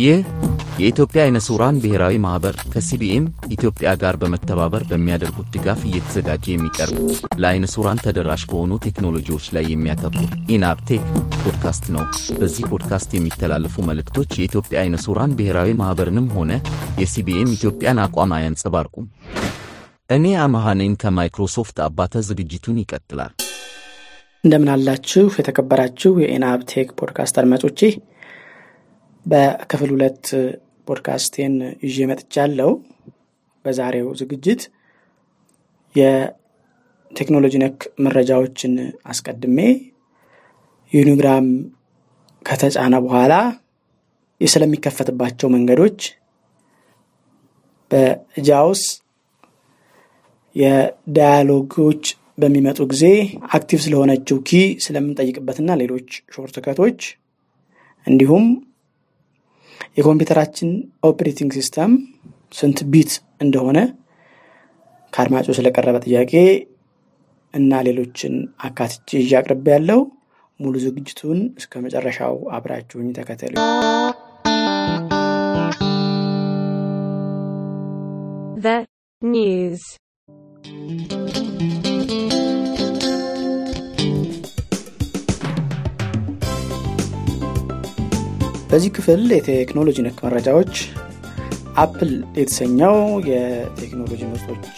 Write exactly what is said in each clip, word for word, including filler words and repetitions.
ይህ የኢትዮጵያ አይነ ስውራን ብሔራዊ ማህበር ከሲቢኤም ኢትዮጵያ ጋር በመተባበር በሚያደርጉት ድጋፍ እየተዘጋጀ የሚቀርብ ለአይነ ስውራን ተደራሽ ከሆኑ ቴክኖሎጂዎች ላይ የሚያተኩር ኢናብ ቴክ ፖድካስት ነው። በዚህ ፖድካስት የሚተላለፉ መልእክቶች የኢትዮጵያ አይነ ስውራን ብሔራዊ ማህበርንም ሆነ የሲቢኤም ኢትዮጵያን አቋም አያንጸባርቁም። እኔ አማሃኔን ከማይክሮሶፍት አባተ ዝግጅቱን ይቀጥላል። እንደምን አላችሁ የተከበራችሁ የኢናብ ቴክ ፖድካስት አድማጮቼ? በክፍል ሁለት ፖድካስቴን ይዤ መጥቻለሁ። በዛሬው ዝግጅት የቴክኖሎጂ ነክ መረጃዎችን አስቀድሜ ዩኒግራም ከተጫነ በኋላ ስለሚከፈትባቸው መንገዶች፣ በጃውስ የዳያሎጎች በሚመጡ ጊዜ አክቲቭ ስለሆነችው ኪ ስለምንጠይቅበትና ሌሎች ሾርትከቶች፣ እንዲሁም የኮምፒውተራችን ኦፕሬቲንግ ሲስተም ስንት ቢት እንደሆነ ካድማጮች ስለቀረበ ጥያቄ እና ሌሎችን አካትቼ እያቀርብ ያለው ሙሉ ዝግጅቱን እስከመጨረሻው አብራችሁኝ ተከታተሉ። The news በዚህ ክፍል የቴክኖሎጂ ነክ መረጃዎች አፕል የተሰኘው የቴክኖሎጂ ምርቶች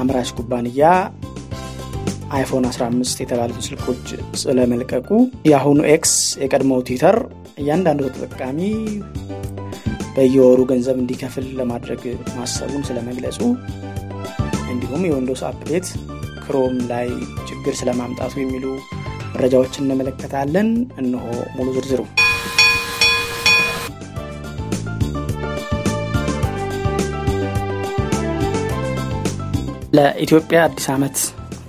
አምራች ኩባንያ አይፎን አስራ አምስት የተባሉት ስልኮች ስለመልቀቁ፣ የአሁኑ ኤክስ የቀድሞው ትዊተር እያንዳንዱ ተጠቃሚ በየወሩ ገንዘብ እንዲከፍል ለማድረግ ማሰቡን ስለመግለጹ፣ እንዲሁም የዊንዶውስ አፕዴት ክሮም ላይ ችግር ስለማምጣቱ የሚሉ መረጃዎችን እንመለከታለን። እነሆ ሙሉ ዝርዝሩ። ለኢትዮጵያ አዲስ ዓመት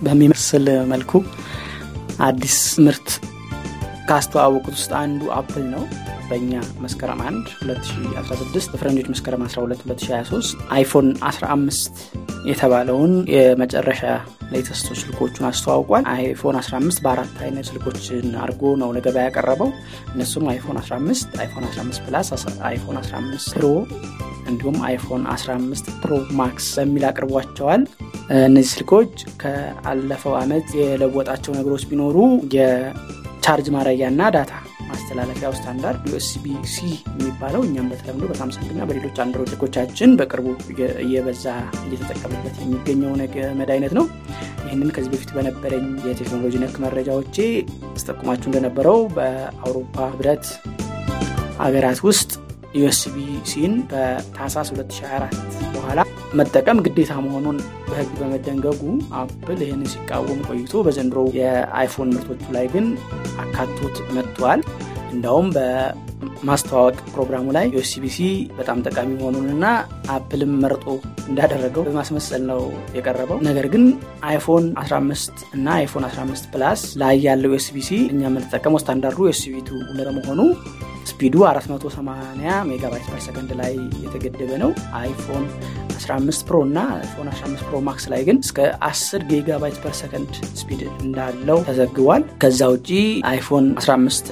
በሚመስል መልኩ አዲስ ምርት ካስተዋወቁት ውስጥ አንዱ አፕል ነው። በእኛ መስከረም አንድ ሁለት ሺህ አስራ ስድስት በፈረንጆች መስከረም አስራ ሁለት ሁለት ሺህ ሃያ ሶስት አይፎን አስራ አምስት የተባለውን የመጨረሻ ሌተስት ስልኮችን አስተዋውቋል። አይፎን አስራ አምስት በአራት አይነት ስልኮችን አርጎ ነው ለገበያ ያቀረበው። እነሱም አይፎን አስራ አምስት፣ አይፎን አስራ አምስት ፕላስ፣ አይፎን አስራ አምስት ፕሮ እንዲሁም አይፎን አስራ አምስት ፕሮ ማክስ በሚል አቅርቧቸዋል። እነዚህ ስልኮች ከአለፈው ዓመት የለወጣቸው ነገሮች ቢኖሩ የቻርጅ ማድረጊያና ዳታ ማስተላለፊያው ስታንዳርድ ዩ ኤስ ቢ ሲ የሚባለው እኛም በተለምዶ በሳምሰንግና በሌሎች አንድሮይድ ስልኮቻችን በቅርቡ እየበዛ እየተጠቀመበት የሚገኘው ገመድ አይነት ነው። ይህንን ከዚህ በፊት በነበረኝ የቴክኖሎጂ ነክ መረጃዎቼ ስጠቁማችሁ እንደነበረው በአውሮፓ ህብረት ሀገራት ውስጥ ዩ ኤስ ቢ ሲን በታህሳስ ሁለት ሺህ ሃያ አራት በኋላ መጠቀም ግዴታ መሆኑን በህግ በመደንገጉ አፕል ይህንን ሲቃወም ቆይቶ በዘንድሮ የአይፎን ምርቶቹ ላይ ግን አካቶት መጥቷል። እንደውም በማስተዋወቅ ፕሮግራሙ ላይ ዩ ኤስ ቢ ሲ በጣም ጠቃሚ መሆኑንና አፕልም መርጦ እንዳደረገው በማስመሰል ነው የቀረበው። ነገር ግን አይፎን አስራ አምስት እና አይፎን አስራ አምስት ፕላስ ላይ ያለው ዩ ኤስ ቢ ሲ እኛ የምንጠቀመው ስታንዳርዱ ዩ ኤስ ቢ ሁለት ለመሆኑ ስፒዱ አራት መቶ ሰማንያ ሜጋባይት ፐር ሰከንድ ላይ የተገደበ ነው። አይፎን አስራ አምስት ፕሮ እና አይፎን አስራ አምስት ፕሮ ማክስ ላይ ግን እስከ አስር ጊጋባይት ፐር ሰከንድ ስፒድ እንዳለው ተዘግቧል። ከዛ ውጪ አይፎን አስራ አምስት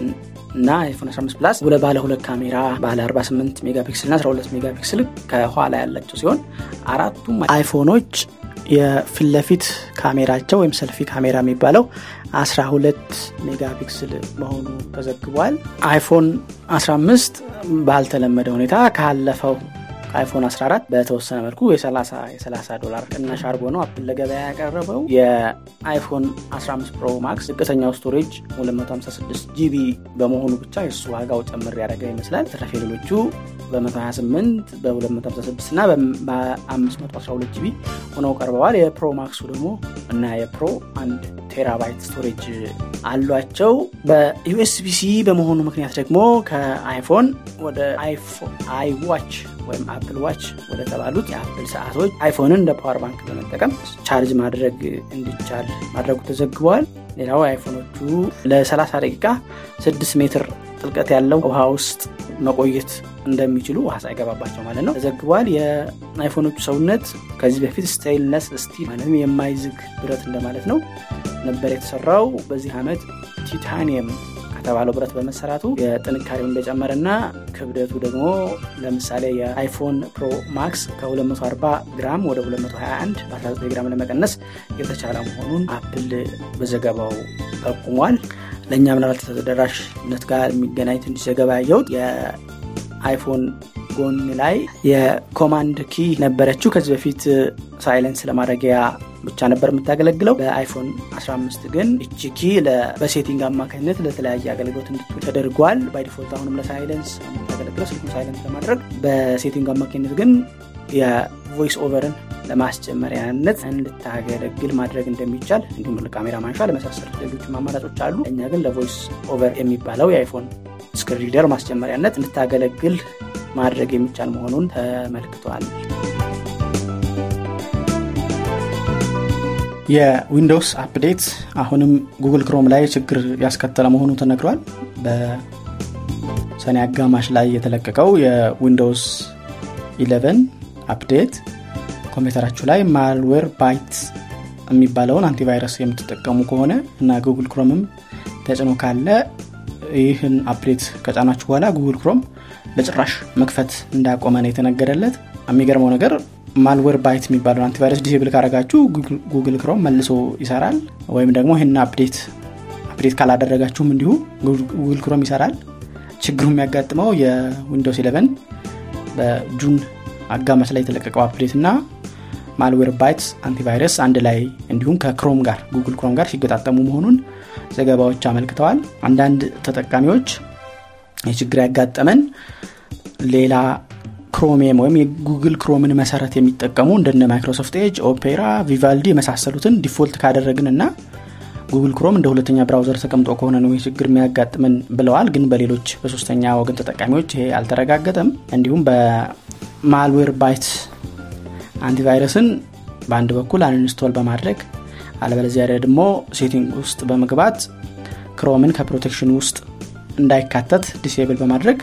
እና አይፎን አስራ አምስት ፕላስ ወደ ባለ ሁለት ካሜራ ባለ አርባ ስምንት ሜጋፒክሰል እና አስራ ሁለት ሜጋፒክሰል ከኋላ ያላቸው ሲሆን አራቱም አይፎኖች የፊት ለፊት ካሜራቸው ወይም ሰልፊ ካሜራ የሚባለው አስራ ሁለት ሜጋፒክሰል መሆኑ ተዘግቧል። አይፎን አስራ አምስት ባልተለመደ ሁኔታ ካለፈው አይፎን አስራ አራት በተወሰነ መልኩ የ30 ዶላር ቅናሽ አድርጎ ነው አፕል ለገበያ ያቀረበው። የአይፎን አስራ አምስት ፕሮ ማክስ ዝቅተኛው ስቶሬጅ ሁለት መቶ ሃምሳ ስድስት ጂቢ በመሆኑ ብቻ የሱ ዋጋው ጨምር ያደረገ ይመስላል። ተረፈ ሌሎቹ በመቶ ሃያ ስምንት፣ በ256 እና በ512 ጂቢ ሆነው ቀርበዋል። የፕሮ ማክሱ ደግሞ እና የፕሮ አንድ ቴራባይት ስቶሬጅ አሏቸው። በዩኤስቢ-C በመሆኑ ምክንያት ደግሞ ከአይፎን ወደ አይፎን አይዋች ወይም አፕል ዋች ወደ ተባሉት የአፕል ሰዓቶች አይፎንን እንደ ፓወር ባንክ በመጠቀም ቻርጅ ማድረግ እንዲቻል ማድረጉ ተዘግቧል። ሌላው አይፎኖቹ ለ30 ደቂቃ ስድስት ሜትር ጥልቀት ያለው ውሃ ውስጥ መቆየት እንደሚችሉ ውሃ ሳይገባባቸው ማለት ነው ተዘግቧል። የአይፎኖቹ ሰውነት ከዚህ በፊት ስቴንለስ ስቲል ማለት የማይዝግ ብረት እንደማለት ነው። ነበር የተሰራው። በዚህ አመት ቲታኒየም ከተባለው ብረት በመሰራቱ የጥንካሬውን እንደጨመረና ክብደቱ ደግሞ ለምሳሌ የአይፎን ፕሮ ማክስ ከ240 ግራም ወደ ሁለት መቶ ሃያ አንድ በ19 ግራም ለመቀነስ የተቻለ መሆኑን አፕል በዘገባው ጠቁሟል። ለኛ ምናልባት ተደራሽነት ጋር የሚገናኝ ትንሽ ዘገባ ያየሁት የአይፎን ጎን ላይ የኮማንድ ኪ ነበረችው። ከዚህ በፊት ሳይለንስ ለማድረጊያ ብቻ ነበር የምታገለግለው። በአይፎን አስራ አምስት ግን እቺ ኪ ለበሴቲንግ አማካኝነት ለተለያየ አገልግሎት እንድትውል ተደርጓል። ባይ ዲፎልት አሁንም ለሳይለንስ የምታገለግለው ስልኩን ሳይለንስ ለማድረግ በሴቲንግ አማካኝነት ግን የቮይስ ኦቨርን ለማስጨመሪያነት እንድታገለግል ማድረግ እንደሚቻል እንዲሁም ለካሜራ ማንሻ ለመሳሰል ሌሎች አማራጮች አሉ። እኛ ግን ለቮይስ ኦቨር የሚባለው የአይፎን ስክሪን ሪደር ማስጨመሪያነት እንድታገለግል ማድረግ የሚቻል መሆኑን ተመልክቷል። የዊንዶውስ አፕዴት አሁንም Google Chrome ላይ ችግር ያስከተለ መሆኑ ተነግሯል። በሰኔ አጋማሽ ላይ የተለቀቀው የዊንዶውስ አስር አፕዴት ኮምፒውተራችሁ ላይ Malwarebytes የሚባለውን አንቲቫይረስ የምትጠቀሙ ከሆነ እና Google Chromeም ተጭኖ ካለ ይህን አፕዴት ከጫናችሁ በኋላ Google Chrome ለጭራሽ መክፈት እንዳቆመ ነው የተነገረለት። የሚገርመው ነገር Malwarebytes የሚባለው አንቲቫይረስ ዲሴብል ካደረጋችሁ Google Chrome መልሶ ይሰራል፣ ወይም ደግሞ ይሄን አፕዴት አፕዴት ካላደረጋችሁም እንዲሁ Google Chrome ይሰራል። ችግሩ የሚያጋጥመው የዊንዶውስ አስር በጁን አጋማሽ ላይ የተለቀቀው አፕዴትና Malwarebytes አንቲቫይረስ አንድ ላይ እንዲሁም ከክሮም ጋር Google Chrome ጋር ሲገጣጠሙ መሆኑን ዘገባዎች አመልክተዋል። አንዳንድ ተጠቃሚዎች የችግር ያጋጠመን ሌላ ክሮም ወይም የጉግል ክሮምን መሰረት የሚጠቀሙ እንደነ ማይክሮሶፍት ኤጅ፣ ኦፔራ፣ ቪቫልዲ መሳሰሉትን ዲፎልት ካደረግንና Google Chrome እንደ ሁለተኛ ብራውዘር ተቀምጦ ከሆነ ነው የችግር የሚያጋጥመን ብለዋል። ግን በሌሎች በሶስተኛ ወገን ተጠቃሚዎች ይሄ አልተረጋገጠም። እንዲሁም በማልዌርባይት አንቲቫይረስን በአንድ በኩል አንኢንስቶል በማድረግ አለበለዚያ ደግሞ ሴቲንግ ውስጥ በመግባት ክሮምን ከፕሮቴክሽን ውስጥ እንዳይካተት ዲሴብል በማድረግ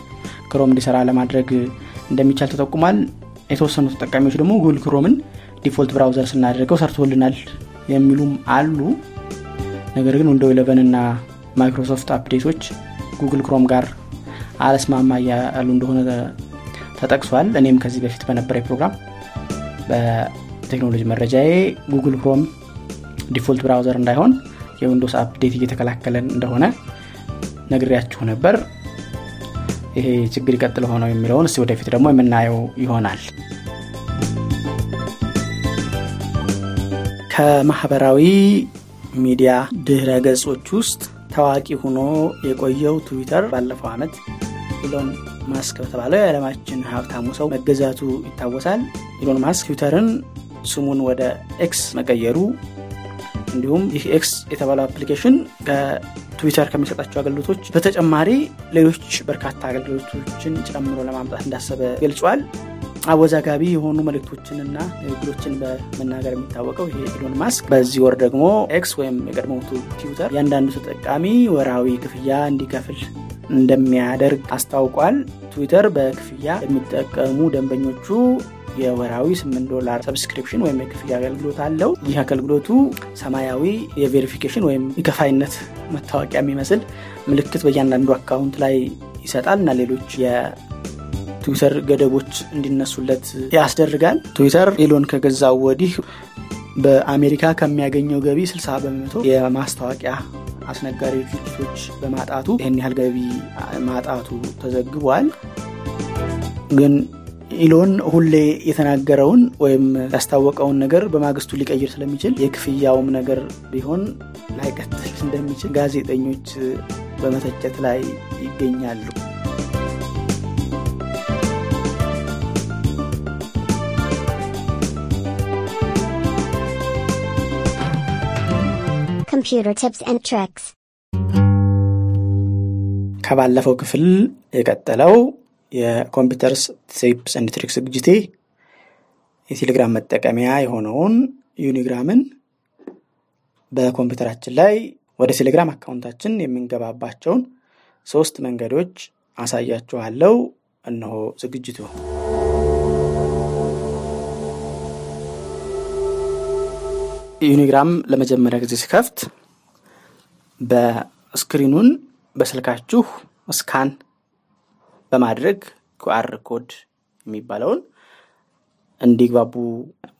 ክሮም ዲሰራ ለማድረግ እንደሚቻል ተጠቁሟል። የተወሰኑ ተጠቃሚዎች ደግሞ Google Chromeን ዲፎልት ብራውዘር ስናደርገው ሰርቶልናል የሚሉም አሉ። ነገር ግን Windows አስር እና Microsoft አፕዴቶች Google Chrome ጋር አለስማማ ያሉ እንደሆነ ተጠቅሷል። እኔም ከዚህ በፊት በነበረው ፕሮግራም በቴክኖሎጂ መረጃዬ Google Chrome ዲፎልት ብራውዘር እንዳይሆን የዊንዶውስ አፕዴት እየተከላከለን እንደሆነ ነግሬያችሁ ነበር። ይሄ ችግር ይቀጥል ሆኖ የሚለውን እስቲ ወደፊት ደግሞ የምናየው ይሆናል። ከማህበራዊ ሚዲያ ድህረ ገጾች ውስጥ ታዋቂ ሆኖ የቆየው ትዊተር ባለፈው አመት ኢሎን ማስክ በተባለው የዓለማችን ሀብታሙ ሰው መገዛቱ ይታወሳል። ኢሎን ማስክ ትዊተርን ስሙን ወደ ኤክስ መቀየሩ እንዲሁም ይህ ኤክስ የተባለው አፕሊኬሽን ከትዊተር ከሚሰጣቸው አገልግሎቶች በተጨማሪ ሌሎች በርካታ አገልግሎቶችን ጨምሮ ለማምጣት እንዳሰበ ገልጿል። አወዛጋቢ የሆኑ መልእክቶችንና ንግግሮችን በመናገር የሚታወቀው ይሄ ኢሎን ማስክ በዚህ ወር ደግሞ ኤክስ ወይም የቀድሞው ትዊተር ያንዳንዱ ተጠቃሚ ወራዊ ክፍያ እንዲከፍል እንደሚያደርግ አስታውቋል። ትዊተር በክፍያ የሚጠቀሙ ደንበኞቹ የወራዊ ስምንት ዶላር ሰብስክሪፕሽን ወይም የክፍያ አገልግሎት አለው። ይህ አገልግሎቱ ሰማያዊ የቬሪፊኬሽን ወይም የከፋይነት መታወቂያ የሚመስል ምልክት በእያንዳንዱ አካውንት ላይ ይሰጣልና ሌሎች የትዊተር ገደቦች እንዲነሱለት ያስደርጋል። ትዊተር ኢሎን ከገዛው ወዲህ በአሜሪካ ከሚያገኘው ገቢ ስልሳ በመቶ የማስታወቂያ አስነጋሪ ድርጅቶች በማጣቱ ይሄን ያህል ገቢ ማጣቱ ተዘግቧል። ግን ኢሎን ሁሌ የተናገረውን ወይም ያስታወቀውን ነገር በማግስቱ ሊቀይር ስለሚችል የክፍያውም ነገር ቢሆን ላይቀጥል እንደሚችል ጋዜጠኞች በመተቸት ላይ ይገኛሉ። Computer tips and tricks ከባለፈው ክፍል የቀጠለው የኮምፒውተርስ ቲፕስ ኤንድ ትሪክስ ዝግጅቴ የቴሌግራም መጠቀሚያ የሆነውን ዩኒግራምን በኮምፒውተራችን ላይ ወደ ቴሌግራም አካውንታችን የምንገባባቸውን ሶስት መንገዶች አሳያችኋለሁ። እነሆ ዝግጅቱ። ዩኒግራም ለመጀመሪያ ጊዜ ሲከፍት በስክሪኑን በስልካችሁ ስካን በማድረግ ኪው አር ኮድ የሚባለውን እንዲግባቡ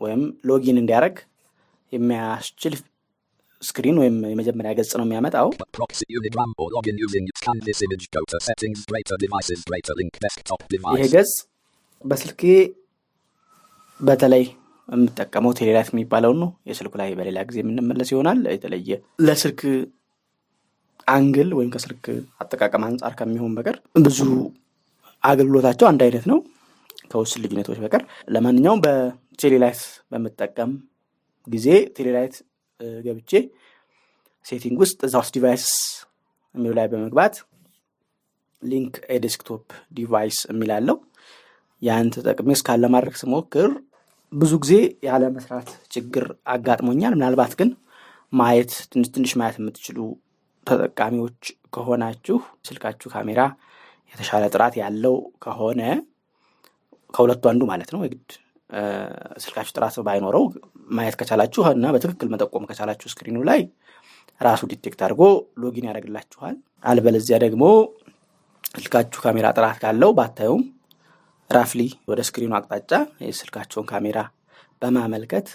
ወይም ሎጊን እንዲያደርግ የሚያስችል ስክሪን ወይም የመጀመሪያ ገጽ ነው የሚያመጣው። ይሄ ገጽ በስልኬ በተለይ የምጠቀመው ቴሌላይፍ የሚባለው ነው። የስልኩ ላይ በሌላ ጊዜ የምንመለስ ይሆናል። የተለየ ለስልክ አንግል ወይም ከስልክ አጠቃቀም አንፃር ከሚሆን በቀር ብዙ አገልግሎታቸው አንድ አይነት ነው ከውስጥ ልጅነቶች በቀር። ለማንኛውም በቴሌላይፍ በመጠቀም ጊዜ ቴሌላይፍ ገብቼ ሴቲንግ ውስጥ ዛውስ ዲቫይስ የሚለው ላይ በመግባት ሊንክ ኤ ዴስክቶፕ ዲቫይስ የሚላለው ያን ተጠቅሜስ ካለ ማድረግ ስሞክር ብዙ ጊዜ ያለ መስራት ችግር አጋጥሞኛል። ምናልባት ግን ማየት ትንሽ ትንሽ ማየት የምትችሉ ተጠቃሚዎች ከሆናችሁ ስልካችሁ ካሜራ የተሻለ ጥራት ያለው ከሆነ ከሁለቱ አንዱ ማለት ነው እግድ ስልካችሁ ጥራት ባይኖረው ማየት ከቻላችሁ እና በትክክል መጠቆም ከቻላችሁ ስክሪኑ ላይ ራሱ ዲቴክት አድርጎ ሎጊን ያደርግላችኋል። አልበለዚያ ደግሞ ስልካችሁ ካሜራ ጥራት ካለው ባታዩም ራፍሊ ወደ ስክሪኑ አቅጣጫ የስልካችሁን ካሜራ በማመልከት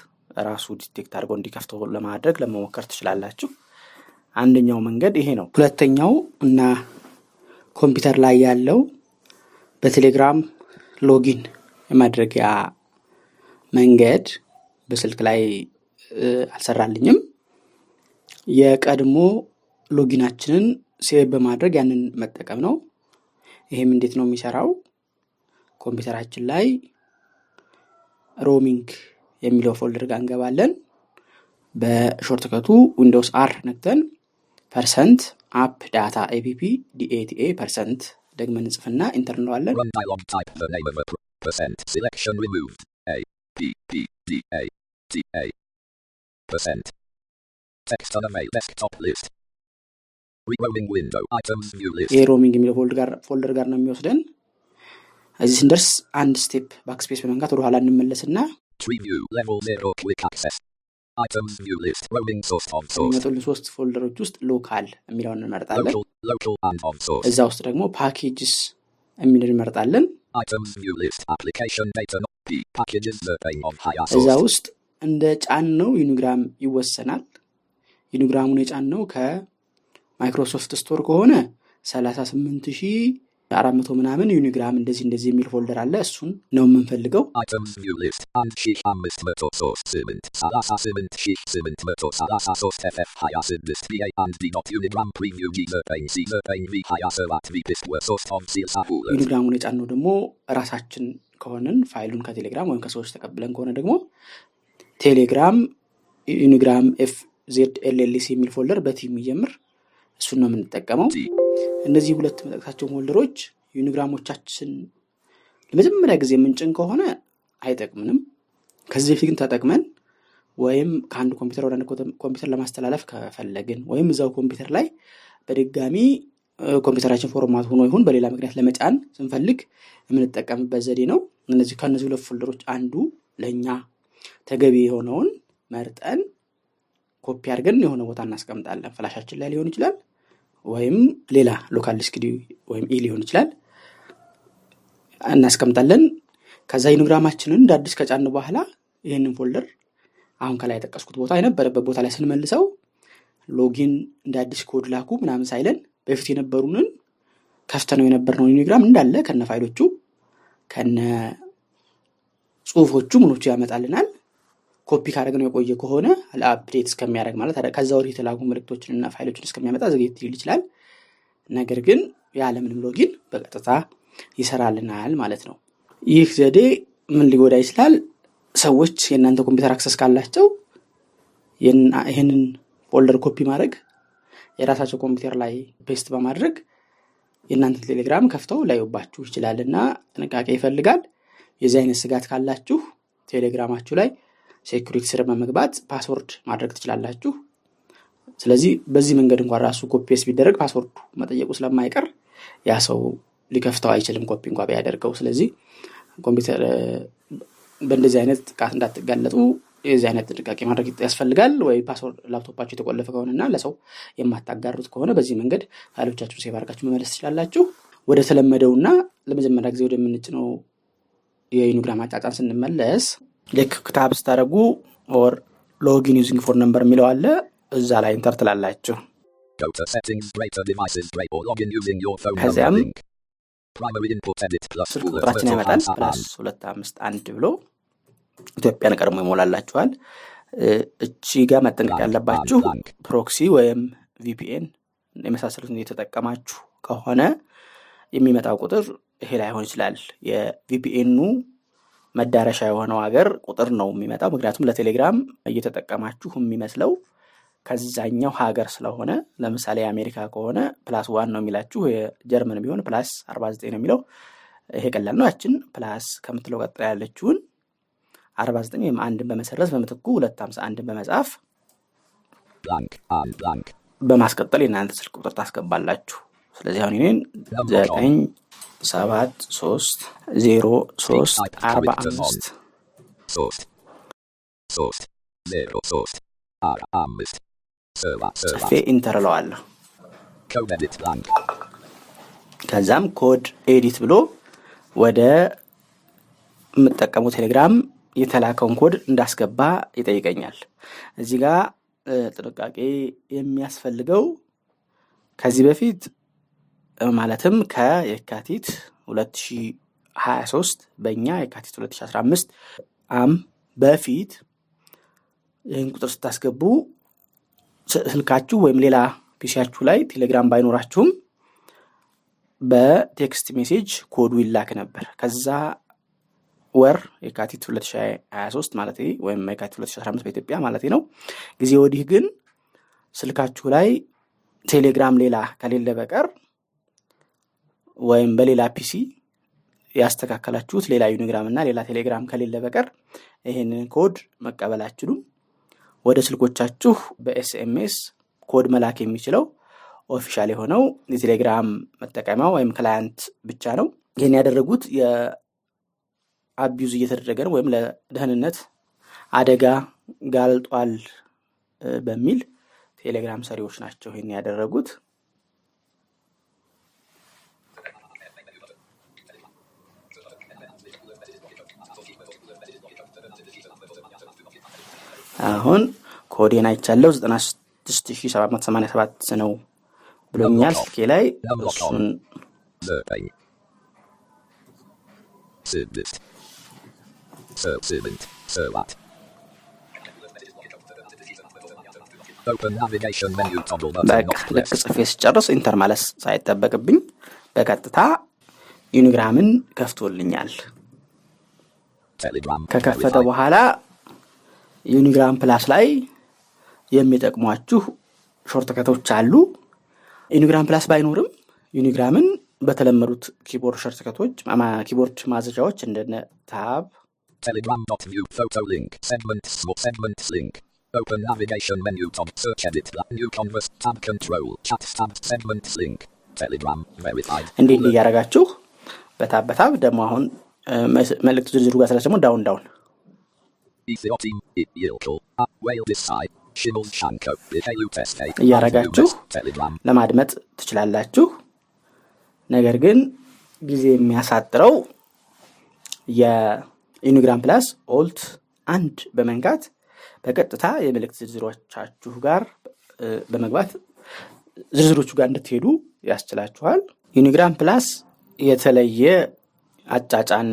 ራሱ ዲቴክት አድርጎ እንዲከፍተው ለማድረግ ለመሞከር ትችላላችሁ። አንደኛው መንገድ ይሄ ነው። ሁለተኛው እና ኮምፒውተር ላይ ያለው በቴሌግራም ሎጊን የማድረጊያ መንገድ በስልክ ላይ አልሰራልኝም። የቀድሞ ሎጊናችንን ሴቭ በማድረግ ያንን መጠቀም ነው። ይሄም እንዴት ነው የሚሰራው? ኮምፒውተራችን ላይ ሮሚንግ የሚለው ፎልደር ጋር እንገባለን። በሾርትከቱ ዊንዶውስ አር ነክተን ፐርሰንት አፕ ዳታ ኤፒፒ ዲኤቲኤ ፐርሰንት ደግመን ጽፈና ኢንተር እንለዋለን። percent selection removed a p p d a t a percent text on my desktop list roaming window items view list ይሄ roaming የሚለው ፎልደር ጋር ፎልደር ጋር ነው የሚወስደን። እዚህ እንደርስ አንድ ስቴፕ ባክስፔስ በመንካት ወደ ኋላ እንመለስና preview level zero quick access items view list roaming source on source መጥተን ሶስት ፎልደሮች ውስጥ ሎካል የሚለውን እንመርጣለን። local and on source እዛው ውስጥ ደግሞ packages የሚለውን እንመርጣለን። items view list application data p packages survey on higher source እዛው ውስጥ እንደ ጫን ነው ዩኒግራም ይወሰናል። ዩኒግራሙን የጫን ነው ከማይክሮሶፍት ስቶር ከሆነ ሰላሳ ስምንት ሺህ አራት መቶ ምናምን ዩኒግራም እንደዚህ እንደዚህ የሚል ፎልደር አለ። እሱን ነው የምንፈልገው። items view list አንድ ሺህ አምስት መቶ source ሰላሳ ስምንት ሺህ ስምንት መቶ ሰላሳ ሶስት ff higher service pa and d dot unigram preview user pane user pane v higher server vpist were source on seal samples ዩኒግራሙን የጫን ነው ደግሞ ራሳችን ከሆነን ፋይሉን ከቴሌግራም ወይም ከሰዎች ተቀብለን ከሆነ ደግሞ ቴሌግራም ዩኒግራም fzllc የሚል ፎልደር በቲም ይጀምር እሱን ነው የምንጠቀመው። እነዚህ ሁለት መጠቅታቸው ፎልደሮች ዩኒግራሞቻችን ለመጀመሪያ ጊዜ ምንጭን ከሆነ አይጠቅምንም። ከዚህ በፊት ግን ተጠቅመን ወይም ከአንድ ኮምፒውተር ወደ አንድ ኮምፒውተር ለማስተላለፍ ከፈለግን ወይም እዛው ኮምፒውተር ላይ በድጋሚ ኮምፒውተራችን ፎርማት ሆኖ ይሁን በሌላ ምክንያት ለመጫን ስንፈልግ የምንጠቀምበት ዘዴ ነው። እነዚህ ከነዚህ ሁለት ፎልደሮች አንዱ ለኛ ተገቢ የሆነውን መርጠን ኮፒ አድርገን የሆነ ቦታ እናስቀምጣለን። ፍላሻችን ላይ ሊሆን ይችላል ወይም ሌላ ሎካል ዲስክ ወይም ኢ ሊሆን ይችላል እናስቀምጣለን። ከዛ ዩኒግራማችንን ዳድስ ከጫን በኋላ ይሄንን ፎልደር አሁን ከላይ ተቀስኩት ቦታ የነበረበት ቦታ ላይ ስንመልሰው ሎጊን ዳድስ ኮድ ላኩ ምናምን ሳይለን በፊት የነበሩንን ከፍተነው የነበረውን ዩኒግራም እንዳለ ከነ ፋይሎቹ ከነ ጽሁፎቹ ምኖቹ ያመጣልናል። ኮፒ ካደረግነው የቆየ ከሆነ ለአፕዴት እስከሚያደርግ ማለት ከዛው ሪት ላጉ መልእክቶችንና ፋይሎችን እስከሚያመጣ ዘግይት ይል ይችላል። ነገር ግን ያለ ምንም ሎጊን በቀጥታ ይሰራልናል ማለት ነው። ይህ ዘዴ ምን ሊጎዳ ይችላል? ሰዎች የእናንተ ኮምፒውተር አክሰስ ካላቸው ይሄንን ፎልደር ኮፒ ማድረግ የራሳቸው ኮምፒውተር ላይ ፔስት በማድረግ የእናንተ ቴሌግራም ከፍተው ላይውባችሁ ይችላልና ጥንቃቄ ይፈልጋል። የዚህ አይነት ስጋት ካላችሁ ቴሌግራማችሁ ላይ ሴኩሪቲ ስር በመግባት ፓስወርድ ማድረግ ትችላላችሁ። ስለዚህ በዚህ መንገድ እንኳን ራሱ ኮፒስ ቢደረግ ፓስወርዱ መጠየቁ ስለማይቀር ያ ሰው ሊከፍተው አይችልም ኮፒ እንኳን ቢያደርገው። ስለዚህ ኮምፒውተር በእንደዚህ አይነት ጥቃት እንዳትጋለጡ እዚህ አይነት ጥንቃቄ ማድረግ ያስፈልጋል ወይ ፓስወርድ ላፕቶፓችሁ የተቆለፈ ከሆነና ለሰው የማታጋሩት ከሆነ በዚህ መንገድ ፋይሎቻችሁን ሴቭ አድርጋችሁ መመለስ ትችላላችሁ። ወደ ተለመደውና ለመጀመሪያ ጊዜ ወደምንጭነው የዩኒግራም አጣጣን ስንመለስ ልክ ክታብ ስታደርጉ or login using phone number የሚለው አለ እዛ ላይ ኢንተር ትላላችሁ። Go to settings greater devices great or login using your phone number link. Primary input edit plus two five one ብሎ ኢትዮጵያን ቀርሞ ይሞላላችኋል። እቺ ጋር መጠንቀቅ ያለባችሁ ፕሮክሲ ወይም ቪፒኤን የመሳሰሉትን እየተጠቀማችሁ ከሆነ የሚመጣው ቁጥር ይሄ ላይ ሆን ይችላል። የቪፒኤኑ መዳረሻ የሆነው ሀገር ቁጥር ነው የሚመጣው። ምክንያቱም ለቴሌግራም እየተጠቀማችሁ የሚመስለው ከዛኛው ሀገር ስለሆነ ለምሳሌ አሜሪካ ከሆነ +1 ነው የሚላችሁ፣ የጀርመን ቢሆን +አርባ ዘጠኝ ነው የሚለው። ይሄ ቀላል ነው። አችን ፕላስ ከምትለው ቀጥታ ያለችውን አርባ ዘጠኝ ወይም አንድ በመሰረዝ በመተኩ ሁለት መቶ ሃምሳ አንድ በመጻፍ blank and blank በማስቀጠል እናንተ ስልክ ቁጥር ታስገባላችሁ። ስለዚህ አሁን እኔን ዘጠኝ ሰባት ሶስት ዜሮ ሶስት አርባ አምስት ሶስት ሶስት ዜሮ ሶስት አርባ አምስት ሰፋ ኢንተርላዋል ኮድ ኤዲት ብላንክ ከዛም ኮድ ኤዲት ብሎ ወደ የምትጠቀሙት ቴሌግራም የተላከውን ኮድ እንዳስገባ ይጠይቀኛል። እዚህ ጋር ጥንቃቄ የሚያስፈልገው ከዚህ በፊት ማለትም ከየካቲት ሁለት ሺህ ሃያ ሶስት በእኛ የካቲት ሁለት ሺህ አስራ አምስት አም በፊት ይሄን ቁጥር ስታስገቡ ስልካችሁ ወይም ሌላ ፒሲያችሁ ላይ ቴሌግራም ባይኖራችሁም በቴክስት ሜሴጅ ኮዱ ይላክ ነበር። ከዛ ወር የካቲት ሁለት ሺህ ሃያ ሶስት ማለት ነው ወይም የካቲት ሁለት ሺህ አስራ አምስት በኢትዮጵያ ማለት ነው ጊዜ ወዲህ ግን ስልካችሁ ላይ ቴሌግራም ሌላ ከሌለ በቀር ወይም በሌላ ፒሲ ያስተካከላችሁት ሌላ ዩኒግራም እና ሌላ ቴሌግራም ከሌለ በቀር ይሄንን ኮድ መቀበላችሁ ወደ ስልኮቻችሁ በኤስኤምኤስ ኮድ መላክ የሚችለው ኦፊሻል የሆነው የቴሌግራም መጠቀሚያው ወይም ክላይንት ብቻ ነው። ይሄን ያደረጉት የአቢዩዝ እየተደረገ ነው ወይም ለደህንነት አደጋ ጋልጧል በሚል ቴሌግራም ሰሪዎች ናቸው ይሄን ያደረጉት። አሁን ኮዴን አይቻለው ዘጠና ስድስት ሺህ ሰባት መቶ ሰማንያ ሰባት ነው ብሎኛል ስልኬ ላይ። እሱን ስድስት ሰባት ሰባት open navigation menu toggle button click space ጨርስ ኢንተር ማለት ሳይጠበቅብኝ በቀጥታ ዩኒግራምን ከፍቶልኛል። ከከፈተ በኋላ ዩኒግራም ፕላስ ላይ የሚጠቅሟችሁ ሾርትከቶች አሉ። ዩኒግራም ፕላስ ባይኖርም ዩኒግራምን በተለመዱት ኪቦርድ ሾርትከቶች ማኪቦርድ ማዘጃዎች እንደነ tab telegram.view photo link segments segments link open navigation menu tab search edit new canvas tab control chat tab segments link telegram verified እንዴት ያረጋችሁ በታብ በታብ ደግሞ አሁን መልእክት ዝርዝሩ ጋር ስለሰሙ ዳውን ዳውን Ethionab it yelko up whale this side shimul shanko you test eight ያረጋችሁ ለማድመጥ ትችላላችሁ። ነገር ግን ጊዜ የሚያሳጥረው የዩኒግራም ፕላስ ኦልት አንድ በመንካት በቀጥታ የመልእክት ዝርዝሮቻችሁ ጋር በመግባት ዝርዝሮቹ ጋር እንድትሄዱ ያስችላችኋል። ዩኒግራም ፕላስ የተለየ አጫጫን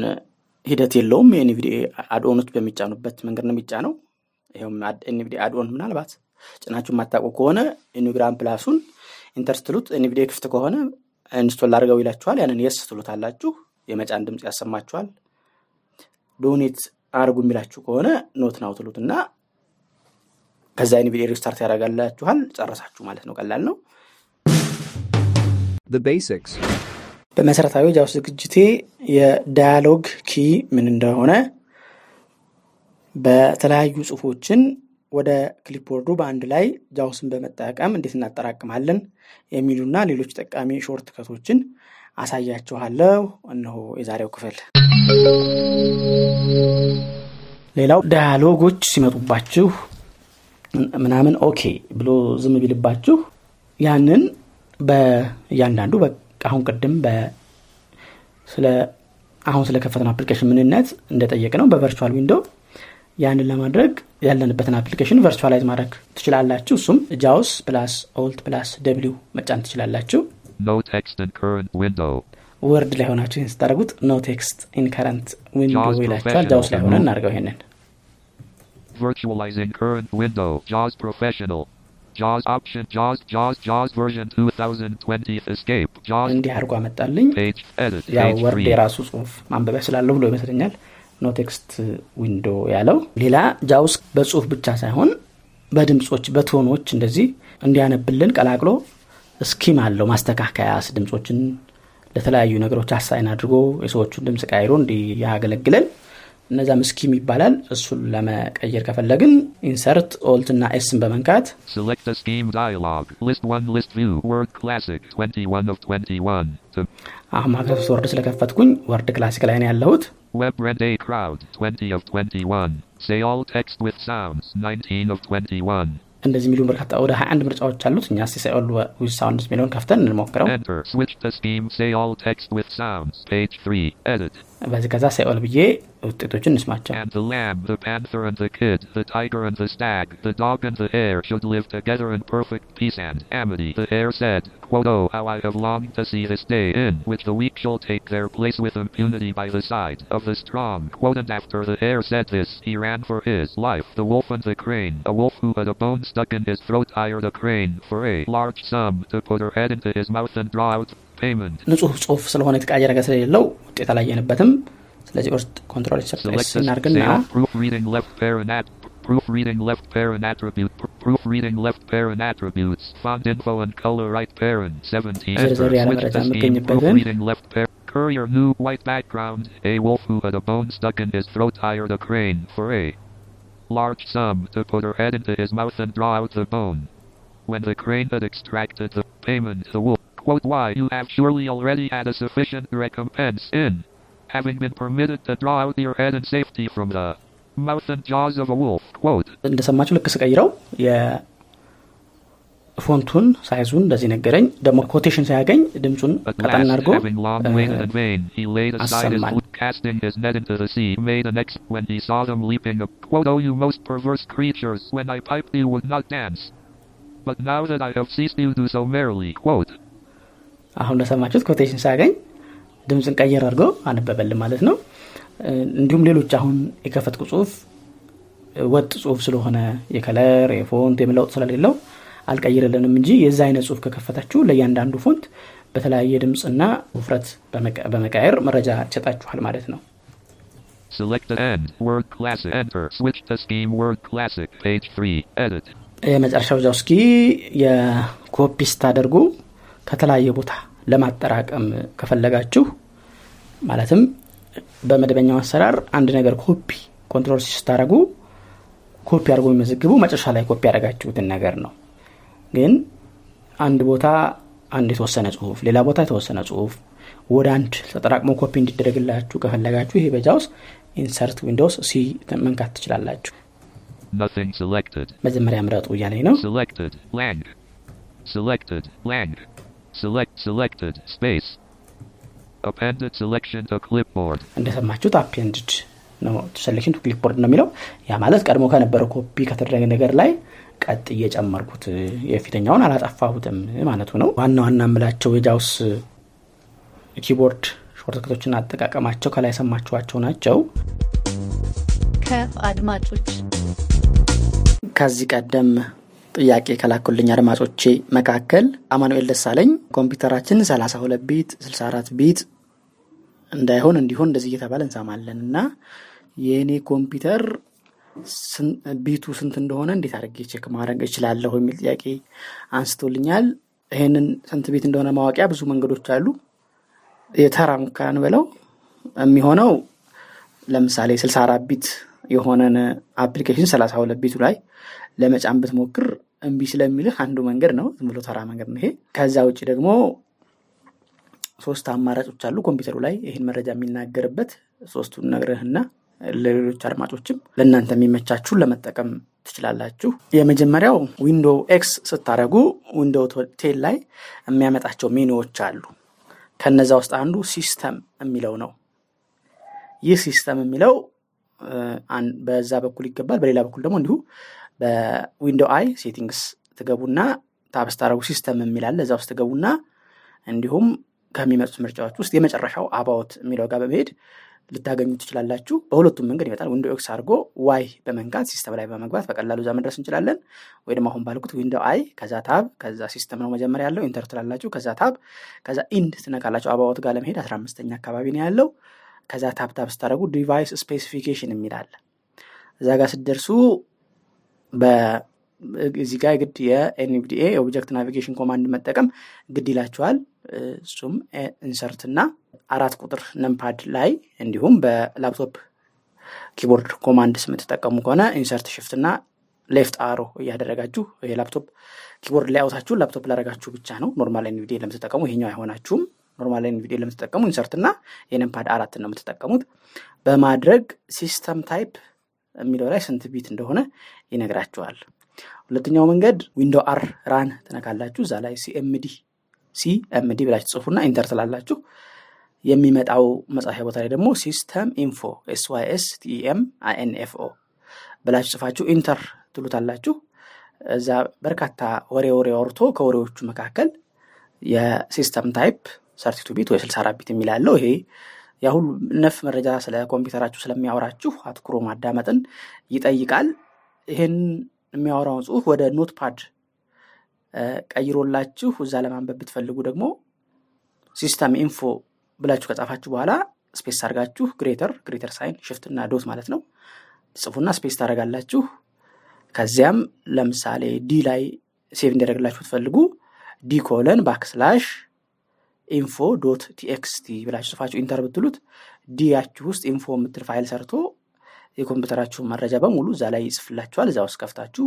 ሂደት የለውም። የኤንቪዲኤ አድኦኖች በሚጫኑበት መንገድ ነው የሚጫነው። ይሄም ኤንቪዲኤ አድኦን ምናልባት ጭናችሁ ማታቆ ከሆነ ዩኒግራም ፕላሱን ኢንተርስትሉት ኤንቪዲኤ ክፍት ከሆነ ኢንስቶል አድርገው ይላችኋል። ያንን yes ትሉታላችሁ፣ የመጫን ድምጽ ያሰማችኋል። ዶኔት አድርጉ የሚላችሁ ከሆነ ኖት ናው ትሉትና ከዛ ኤንቪዲኤ ሪስታርት ያደርጋላችኋል። ጻራሳችሁ ማለት ነው። ቀላል ነው። The basics በመሰረታዊ ጃውስ ዝግጅቴ የዳያሎግ ኪ ምን እንደሆነ በተለያዩ ጽሁፎችን ወደ ክሊፕቦርዱ በአንድ ላይ ጃውስን በመጠቀም እንዴት እናጠራቅማለን የሚሉና ሌሎች ጠቃሚ ሾርትከቶችን አሳያችኋለሁ። እነሆ የዛሬው ክፍል። ሌላው ዳያሎጎች ሲመጡባችሁ ምናምን ኦኬ ብሎ ዝም ቢልባችሁ ያንን በእያንዳንዱ በአሁን ቀደም በ ስለ አሁን ስለ ከፈተና አፕሊኬሽን ምንነት እንደጠየቀነው በቨርቹዋል ዊንዶው ያንን ለማድረግ ያለንበትን አፕሊኬሽን ቨርቹዋላይዝ ማድረግ ትችላላችሁ። እሱም ጃውስ ፕላስ ኦልት ፕላስ w መጫን ትችላላችሁ። ኖ ቴክስት ኢን ከረንት ዊንዶው ወርድ ላይ ሆናችሁ እንስታረጉት ኖ ቴክስት ኢን ከረንት ዊንዶው ይላችኋል። ጃውስ ላይ ሆነን እናርገው ይሄንን virtualizing current window jaws professional jaws option jaws jaws jaws version twenty twenty escape jaws እንዲህ አርጎ አመጣልኝ። ያው ወርድ የራሱ ጽሁፍ ማንበብ ያስላለው ብሎ ይመስለኛል ኖ ቴክስት ዊንዶው ያለው። ሌላ ጃውስ በጽሁፍ ብቻ ሳይሆን በድምጾች በቶኖች እንደዚህ እንዲያነብልን ቀላቅሎ ስኪም አለው ማስተካከያስ ድምጾችን ለተለያዩ ነገሮች አሳይን አድርጎ የሰዎችን ድምጽ ቀይሮ እንዲያገለግለን እነዛ ምስኪም ይባላል። እሱን ለመቀየር ከፈለግን ኢንሰርት ኦልት እና ኤስን በመንካት select a scheme dialog list one list view word classic twenty-one of twenty-one አማክረስ ወርድ ስለከፈትኩኝ ወርድ ክላሲክ ላይ ነው ያለሁት። web ready crowd twenty of twenty-one say all text with sounds nineteen of twenty-one እንደዚህ ሚሉ በርካታ ወደ ሃያ አንድ ምርጫዎች አሉት። እኛ እስቲ say all with sounds ሚሉን ከፍተን እንሞክረው። switch the scheme say all text with sounds page three edit በዚህ ከዛ say all ብዬ ውጤቶችን እንስማቸው። and the lamb the panther and the kid the tiger and the stag the dog and the hare should live together in perfect peace and amity the hare said quote oh how I have longed to see this day in which the weak shall take their place with impunity by the side of the strong quote and after the hare said this he ran for his life the wolf and the crane a wolf who had a bone stuck in his throat hired a crane for a large sum to put her head into his mouth and draw out payment ንጹህ ጽሁፍ ስለሆነ የተቀየረ ነገር ስለሌለው ውጤት አላየንበትም። ስለዚህ ኦርት ኮንትሮል ሰፕሬስ እናርግና proofreading left parent at proofreading left parent attribute proofreading left parent attributes font info and color right parent seventeen proofreading left parent courier new white background a wolf who had a bone stuck in his throat hired a crane for a large sum to put her head into his mouth and draw out the bone. When the crane had extracted the payment, the wolf, quote, why you have surely already had a sufficient recompense in having been permitted to draw out your head in safety from the mouth and jaws of a wolf, quote. እንደሰማችሁ ልክ ስቀይረው የፎንቱን ሳይዙን እንደዚህ ነገረኝ። ደሞ ኮቴሽን ሳይያገኝ ድምጹን ቀጣን አድርጎ አሰማኝ። casting his net into the sea made an X when he saw them leaping up quote oh you most perverse creatures when I piped you would not dance but now that I have ceased you do so merrily quote አሁን ለሰማችሁት ኮቴሽን ሳገኝ ድምጽን ቀየር አድርጎ አነበበልን ማለት ነው። እንዲሁም ሌሎች አሁን የከፈትኩ ጽሁፍ ወጥ ጽሁፍ ስለሆነ የከለር የፎንት የምለው ስለሌለው አልቀየረልንም እንጂ የዛ አይነት ጽሁፍ ከከፈታችሁ ለእያንዳንዱ ፎንት በተለያየ ድምጽና ውፍረት በመቀየር መረጃ ተጣጣችኋል ማለት ነው። select the end word classic enter switch to scheme word classic page three edit የመጨረሻው ጃውስኪ የኮፒ ስታደርጉ ከተለያየ ቦታ ለማጠራቀም ከፈለጋችሁ ማለትም በመደበኛው አሰራር አንድ ነገር ኮፒ ኮንትሮል ሲስታደርጉ ኮፒ አድርጎ የሚመዘግቡ መጨረሻ ላይ ኮፒ ያደርጋችሁትን ነገር ነው። ግን አንድ ቦታ አንድ የተወሰነ ጽሁፍ ሌላ ቦታ የተወሰነ ጽሁፍ ወደ አንድ ተጠራቅሞ ኮፒ እንዲደረግላችሁ ከፈለጋችሁ ይሄ በጃውስ ኢንሰርት ዊንዶውስ ሲ መንካት ትችላላችሁ። nothing selected መጀመሪያ ምራጡ ያለኝ ነው። selected lang selected lang select selected space appended selection to clipboard እንደሰማችሁት appended ነው selection to clipboard ነው የሚለው። ያ ማለት ቀድሞ ከነበረው ኮፒ ከተደረገ ነገር ላይ ቀጥ እየጨመርኩት የፊተኛውን አላጣፋሁትም ማለት ነው። ዋና ዋና አምላቸው የጃውስ ኪቦርድ ሾርትከቶችን አጠቃቀማቸው ከላይ ሰማችኋቸው ናቸው። ከአድማጮች ከዚህ ቀደም ጥያቄ ከላኩልኝ አድማጮቼ መካከል አማኑኤል ደሳለኝ ኮምፒውተራችን ሰላሳ ሁለት ቢት ስልሳ አራት ቢት እንዳይሆን እንዲሆን እንደዚህ እየተባለ እንሰማለንና የኔ ኮምፒውተር ቢቱ ስንት እንደሆነ እንዴት አድርጌ ቼክ ማድረግ እችላለሁ የሚል ጥያቄ አንስቶልኛል። ይሄንን ስንት ቢት እንደሆነ ማወቂያ ብዙ መንገዶች አሉ። የተራ ሙከራን ብለው የሚሆነው ለምሳሌ ስልሳ አራት ቢት የሆነን አፕሊኬሽን ሰላሳ ሁለት ቢቱ ላይ ለመጫን ብትሞክር እንቢ ስለሚልህ አንዱ መንገድ ነው፣ ዝም ብሎ ተራ መንገድ ነው ይሄ። ከዛ ውጪ ደግሞ ሶስት አማራጮች አሉ ኮምፒውተሩ ላይ ይሄን መረጃ የሚናገርበት ሶስቱን ነግረህና ለሌሎች አድማጮችም ለእናንተም የሚመቻችሁ ለመጠቀም ትችላላችሁ። የመጀመሪያው ዊንዶው ኤክስ ስታረጉ ዊንዶው ቴል ላይ የሚያመጣቸው ሜኑዎች አሉ። ከነዛ ውስጥ አንዱ ሲስተም የሚለው ነው። ይህ ሲስተም የሚለው አን በዛ በኩል ይገባል። በሌላ በኩል ደግሞ እንዲሁ በዊንዶው አይ ሴቲንግስ ተገቡና ታብ ስታረጉ ሲስተም የሚላል ለዛው ተገቡና እንዲሁም ከሚመጡት ምርጫዎች ውስጥ የመጨረሻው አባውት የሚለው ጋር በመሄድ ልታገኙት ትችላላችሁ። በሁለቱም መንገድ ይመጣል። ዊንዶው ኤክስ አድርጎ ዋይ በመንካት ሲስተም ላይ በመግባት በቀላሉ ዛ መድረስ እንችላለን። ወይ ደግሞ አሁን ባልኩት ዊንዶው አይ ከዛ ታብ ከዛ ሲስተም ነው መጀመሪያ ያለው ኢንተር ትላላችሁ። ከዛ ታብ ከዛ ኢንድ ትነካላችሁ። አባውት ጋር ለመሄድ አስራ አምስተኛ አካባቢ ነው ያለው። ከዛ ታብ ታብ ስታረጉ ዲቫይስ ስፔሲፊኬሽን የሚላል እዛ ጋር ሲደርሱ በ እዚህ ጋር ግድ የኤንቪዲኤ ኦብጀክት ናቪጌሽን ኮማንድ መጠቀም ግድ ይላችኋል። እሱም ኢንሰርት እና አራት ቁጥር ነምፓድ ላይ እንዲሁም በላፕቶፕ ኪቦርድ ኮማንድስ መተጠቀሙ ከሆነ ኢንሰርት ሽፍት እና ሌፍት አሮ ያደረጋችሁ የላፕቶፕ ኪቦርድ ላይ አውታችሁ ላፕቶፕ ላደረጋችሁ ብቻ ነው ኖርማል ኤንቪዲኤ ለምትጠቀሙ ይሄኛው አይሆናችሁም። ኖርማል ኤንቪዲኤ ለምትጠቀሙ ኢንሰርት እና የነምፓድ አራት ነው የምትጠቀሙት በማድረግ ሲስተም ታይፕ የሚለው ላይ ስንት ቢት እንደሆነ ይነግራችኋል። ሁለተኛው መንገድ ዊንዶው አር ራን ተነካላችሁ። እዛ ላይ ሲኤምዲ ሲኤምዲ ብላችሁ ጽፉና ኢንተር ትላላችሁ። የሚመጣው መጻፊያ ቦታ ላይ ደግሞ ሲስተም ኢንፎ ኤስ ዋይ ኤስ ቲ ኤም አይ ኤን ኤፍ ኦ ብላችሁ ጽፋችሁ ኢንተር ትሉታላችሁ። እዛ በርካታ ወሬ ወሬ ወርቶ ከወሬዎቹ መካከል የሲስተም ታይፕ ሰላሳ ሁለት ቢት ወይ ስልሳ አራት ቢት የሚላለው ይሄ ያሁን ነፍ መረጃ ስለ ኮምፒውተራችሁ ስለሚያወራችሁ አትኩሮ ማዳመጥን ይጠይቃል። ይሄን የሚያወራው ጽሁፍ ወደ ኖትፓድ ቀይሮላችሁ እዛ ለማንበብ ብትፈልጉ ደግሞ ሲስተም ኢንፎ ብላችሁ ከጻፋችሁ በኋላ ስፔስ አርጋችሁ ግሬተር ግሬተር ሳይን shift እና ዶት ማለት ነው ጽፉና ስፔስ ታረጋላችሁ። ከዚያም ለምሳሌ ዲ ላይ ሴቭ እንደደረግላችሁ ብትፈልጉ ዲ ኮለን ባክስላሽ info.txt ብላችሁ ጽፋችሁ ኢንተር ብትሉት ዲ ያችሁ ውስጥ ኢንፎ የምትል ፋይል ሰርቶ የኮምፒውተራችሁ መረጃ በሙሉ እዛ ላይ ይጽፍላችኋል። እዛው ስከፍታችሁ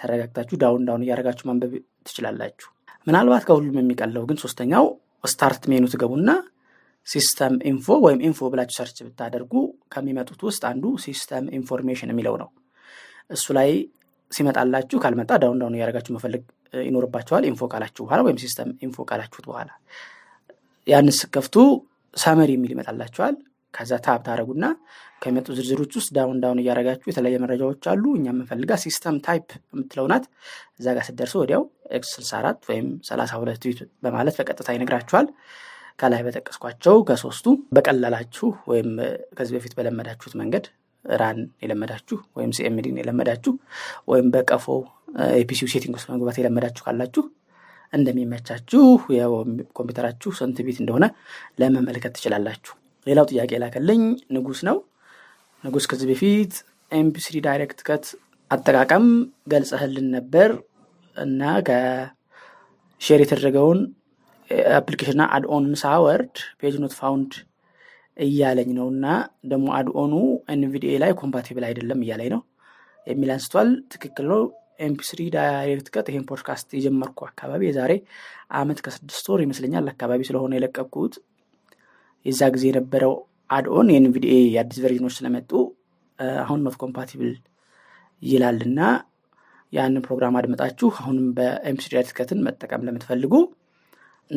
ተረጋግታችሁ ዳውን ዳውን ያረጋችሁ ማንበብ ትችላላችሁ። ምናልባት ከሁሉም የሚቀለው ግን ሶስተኛው ስታርት ሜኑ ትገቡና ሲስተም ኢንፎ ወይም ኢንፎ ብላችሁ ሰርች ብታደርጉ ከሚመጡት ውስጥ አንዱ ሲስተም ኢንፎርሜሽን የሚለው ነው። እሱ ላይ ሲመጣላችሁ ካልመጣ ዳውን ዳውን ያረጋችሁ መፈለግ ይኖርባችኋል። ኢንፎ ካላችሁ በኋላ ወይም ሲስተም ኢንፎ ካላችሁት በኋላ ያን ስከፍቱ ሳመሪ የሚል ይመጣላችኋል። ከዛ ታብ ታረጉና ከመጡ ዝርዝሮች ውስጥ ዳውን ዳውን ያረጋችሁ የተለያየ መረጃዎች አሉ እኛም እንፈልጋ ሲስተም ታይፕ የምትለውናት እዛ ጋር ሲደርሱ ወዲያው ኤክስ ስልሳ አራት ወይም ሰላሳ ሁለት ቢት በማለት በቀጥታ ይነግራችኋል። ካላይ በተቀስኳቸው ከሶስቱ በቀላላችሁ ወይም ከዚህ በፊት በለመዳችሁት መንገድ ራን የለመዳችሁ ወይም ሲኤምዲን የለመዳችሁ ወይም በቀፎ ኤፒሲዩ ሴቲንግ ውስጥ መግባት የለመዳችሁ ካላችሁ እንደሚመቻችሁ የኮምፒውተራችሁ ስንት ቢት እንደሆነ ለመመልከት ትችላላችሁ። ሌላው ጥያቄ ላከልኝ ንጉስ ነው። ንጉስ ከዚህ በፊት ኤም ፒ ስሪ ዳይሬክት ከት አጠቃቀም ገልጸህልን ነበር እና ከሼር የተደረገውን አፕሊኬሽንና አድኦን ሳወርድ ፔጅ ኖት ፋውንድ እያለኝ ነውና ደግሞ አድኦኑ ኤንቪዲኤ ላይ ኮምፓቲብል አይደለም እያለኝ ነው የሚል አንስቷል። ትክክል ነው። ኤም ፒ ስሪ ዳይሬክት ከት ይሄን ፖድካስት የጀመርኩ አካባቢ የዛሬ አመት ከስድስት ወር ይመስለኛል አካባቢ ስለሆነ የለቀቅኩት እዛ ግዜ የነበረው አድኦን የኤንቪዲኤ የአዲስ ቨርዥኖች ስለመጡ አሁን ኖት ኮምፓቲብል ይላልና ያን ፕሮግራም አድመጣችሁ አሁንም በኤም ፒ ስሪ ዳይሬክትን መጠቀም ለምትፈልጉ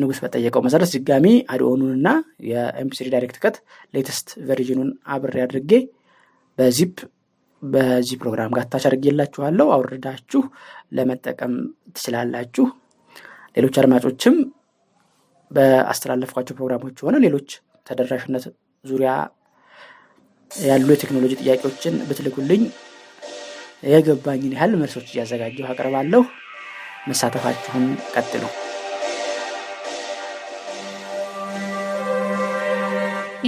ንጉስ በጠየቀው መሰረት ድጋሚ አድኦኑንና የኤም ፒ ስሪ ዳይሬክት ከት ሌተስት ቨርዥኑን አብሬ አድርጌ በዚፕ በዚህ ፕሮግራም ጋር ታቻርግላችኋለሁ። አውርዳችሁ ለመጠቀም ትችላላችሁ። ሌሎች አድማጮችም በአስተላለፍኳቸው ፕሮግራሞች ሆነ ሌሎች ተደራሽነት ዙሪያ ያሉ የቴክኖሎጂ ጥያቄዎችን በትልቁልኝ የገባኝን ያህል መልሶች ያዘጋጀው አቀርባለሁ። መሳተፋችሁን ቀጥሉ።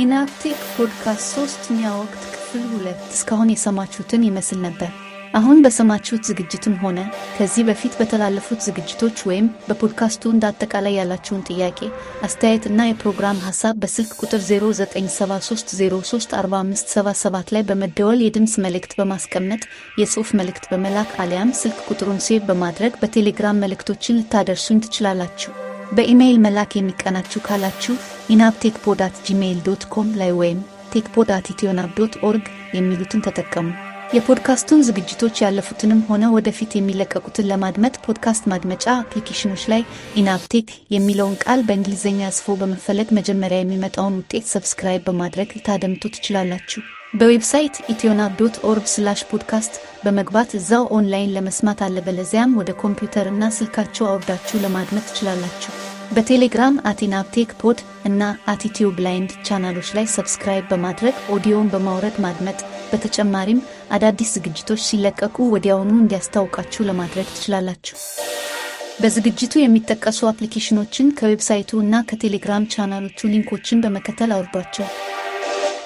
ኢናብ ቴክ ፖድካስት ሶስተኛው ወቅት ክፍል ሁለት እስካሁን የሰማችሁትን ይመስል ነበር። አሁን በሰማችሁት ዝግጅትም ሆነ ከዚህ በፊት በተላለፉት ዝግጅቶች ወይም በፖድካስቱ እንዳጠቃላይ ያላችሁን ጥያቄ፣ አስተያየትና የፕሮግራም ሐሳብ በስልክ ቁጥር ዜሮ ዘጠኝ ሰባት ሶስት ዜሮ ሶስት አራት አምስት ሰባት ሰባት ላይ በመደወል የድምጽ መልእክት በማስቀመጥ የጽሑፍ መልእክት በመላክ አሊያም ስልክ ቁጥሩን ሴቭ በማድረግ በቴሌግራም መልእክቶችን ልታደርሱኝ ትችላላችሁ። በኢሜይል መላክ የሚቀናችሁ ካላችሁ ኢናብ ቴክ ፖድ አት ጂሜይል ዶት ኮም ላይ ወይም ቴክ ፖድ አት ኢትዮናብ ዶት ኦርግ የሚሉትን ተጠቀሙ። የፖድካስቱን ዝግጅቶች ያለፉትንም ሆነ ወደፊት የሚለቀቁትን ለማድመጥ ፖድካስት ማድመጫ አፕሊኬሽኖች ላይ ኢናብ ቴክ የሚለውን ቃል በእንግሊዝኛ ጽፎ በመፈለግ መጀመሪያ የሚመጣውን ውጤት ሰብስክራይብ በማድረግ ታደምጡ ትችላላችሁ። በዌብሳይት ኢትዮናብ ዶት ኦርግ ስላሽ ፖድካስት በመግባት እዛው ኦንላይን ለመስማት አለበለዚያም ወደ ኮምፒውተርና ስልካችሁ አውርዳችሁ ለማድመጥ ትችላላችሁ። በቴሌግራም አት ኢናብ ቴክ ፖድ እና አት ኢትዮብላይንድ ቻናሎች ላይ ሰብስክራይብ በማድረግ ኦዲዮን በማውረድ ማድመጥ፣ በተጨማሪም አዳዲስ ዝግጅቶች ሲለቀቁ ወዲያውኑ እንዲያስታውቃችሁ ለማድረግ ትችላላችሁ። በዝግጅቱ የሚጠቀሱ አፕሊኬሽኖችን ከዌብሳይቱ እና ከቴሌግራም ቻናሎቹ ሊንኮችን በመከተል አውርዷቸው።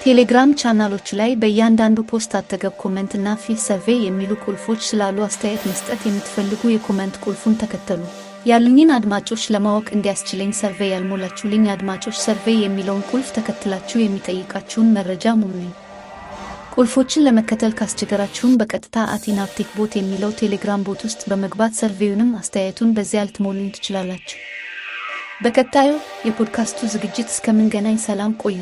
ቴሌግራም ቻናሎቹ ላይ በእያንዳንዱ ፖስት አጠገብ ኮሜንት እና ፊልድ ሰርቬይ የሚሉ ቁልፎች ስላሉ አስተያየት መስጠት የምትፈልጉ የኮሜንት ቁልፉን ተከተሉ። ያሉኝን አድማጮች ለማወቅ እንዲያስችለኝ ሰርቬይ ያልሞላችሁልኝ አድማጮች ሰርቬይ የሚለውን ቁልፍ ተከትላችሁ የሚጠይቃችሁን መረጃ ሙሉኝ። ቁልፎችን ለመከተል ካስቸገራችሁም በቀጥታ አት ኢናብ ቴክ ቦት የሚለው ቴሌግራም ቦት ውስጥ በመግባት ሰርቬዩንም አስተያየቱን በዚያ ልትሞሉኝ ትችላላችሁ። በቀጣዩ የፖድካስቱ ዝግጅት እስከምንገናኝ ሰላም ቆዩ።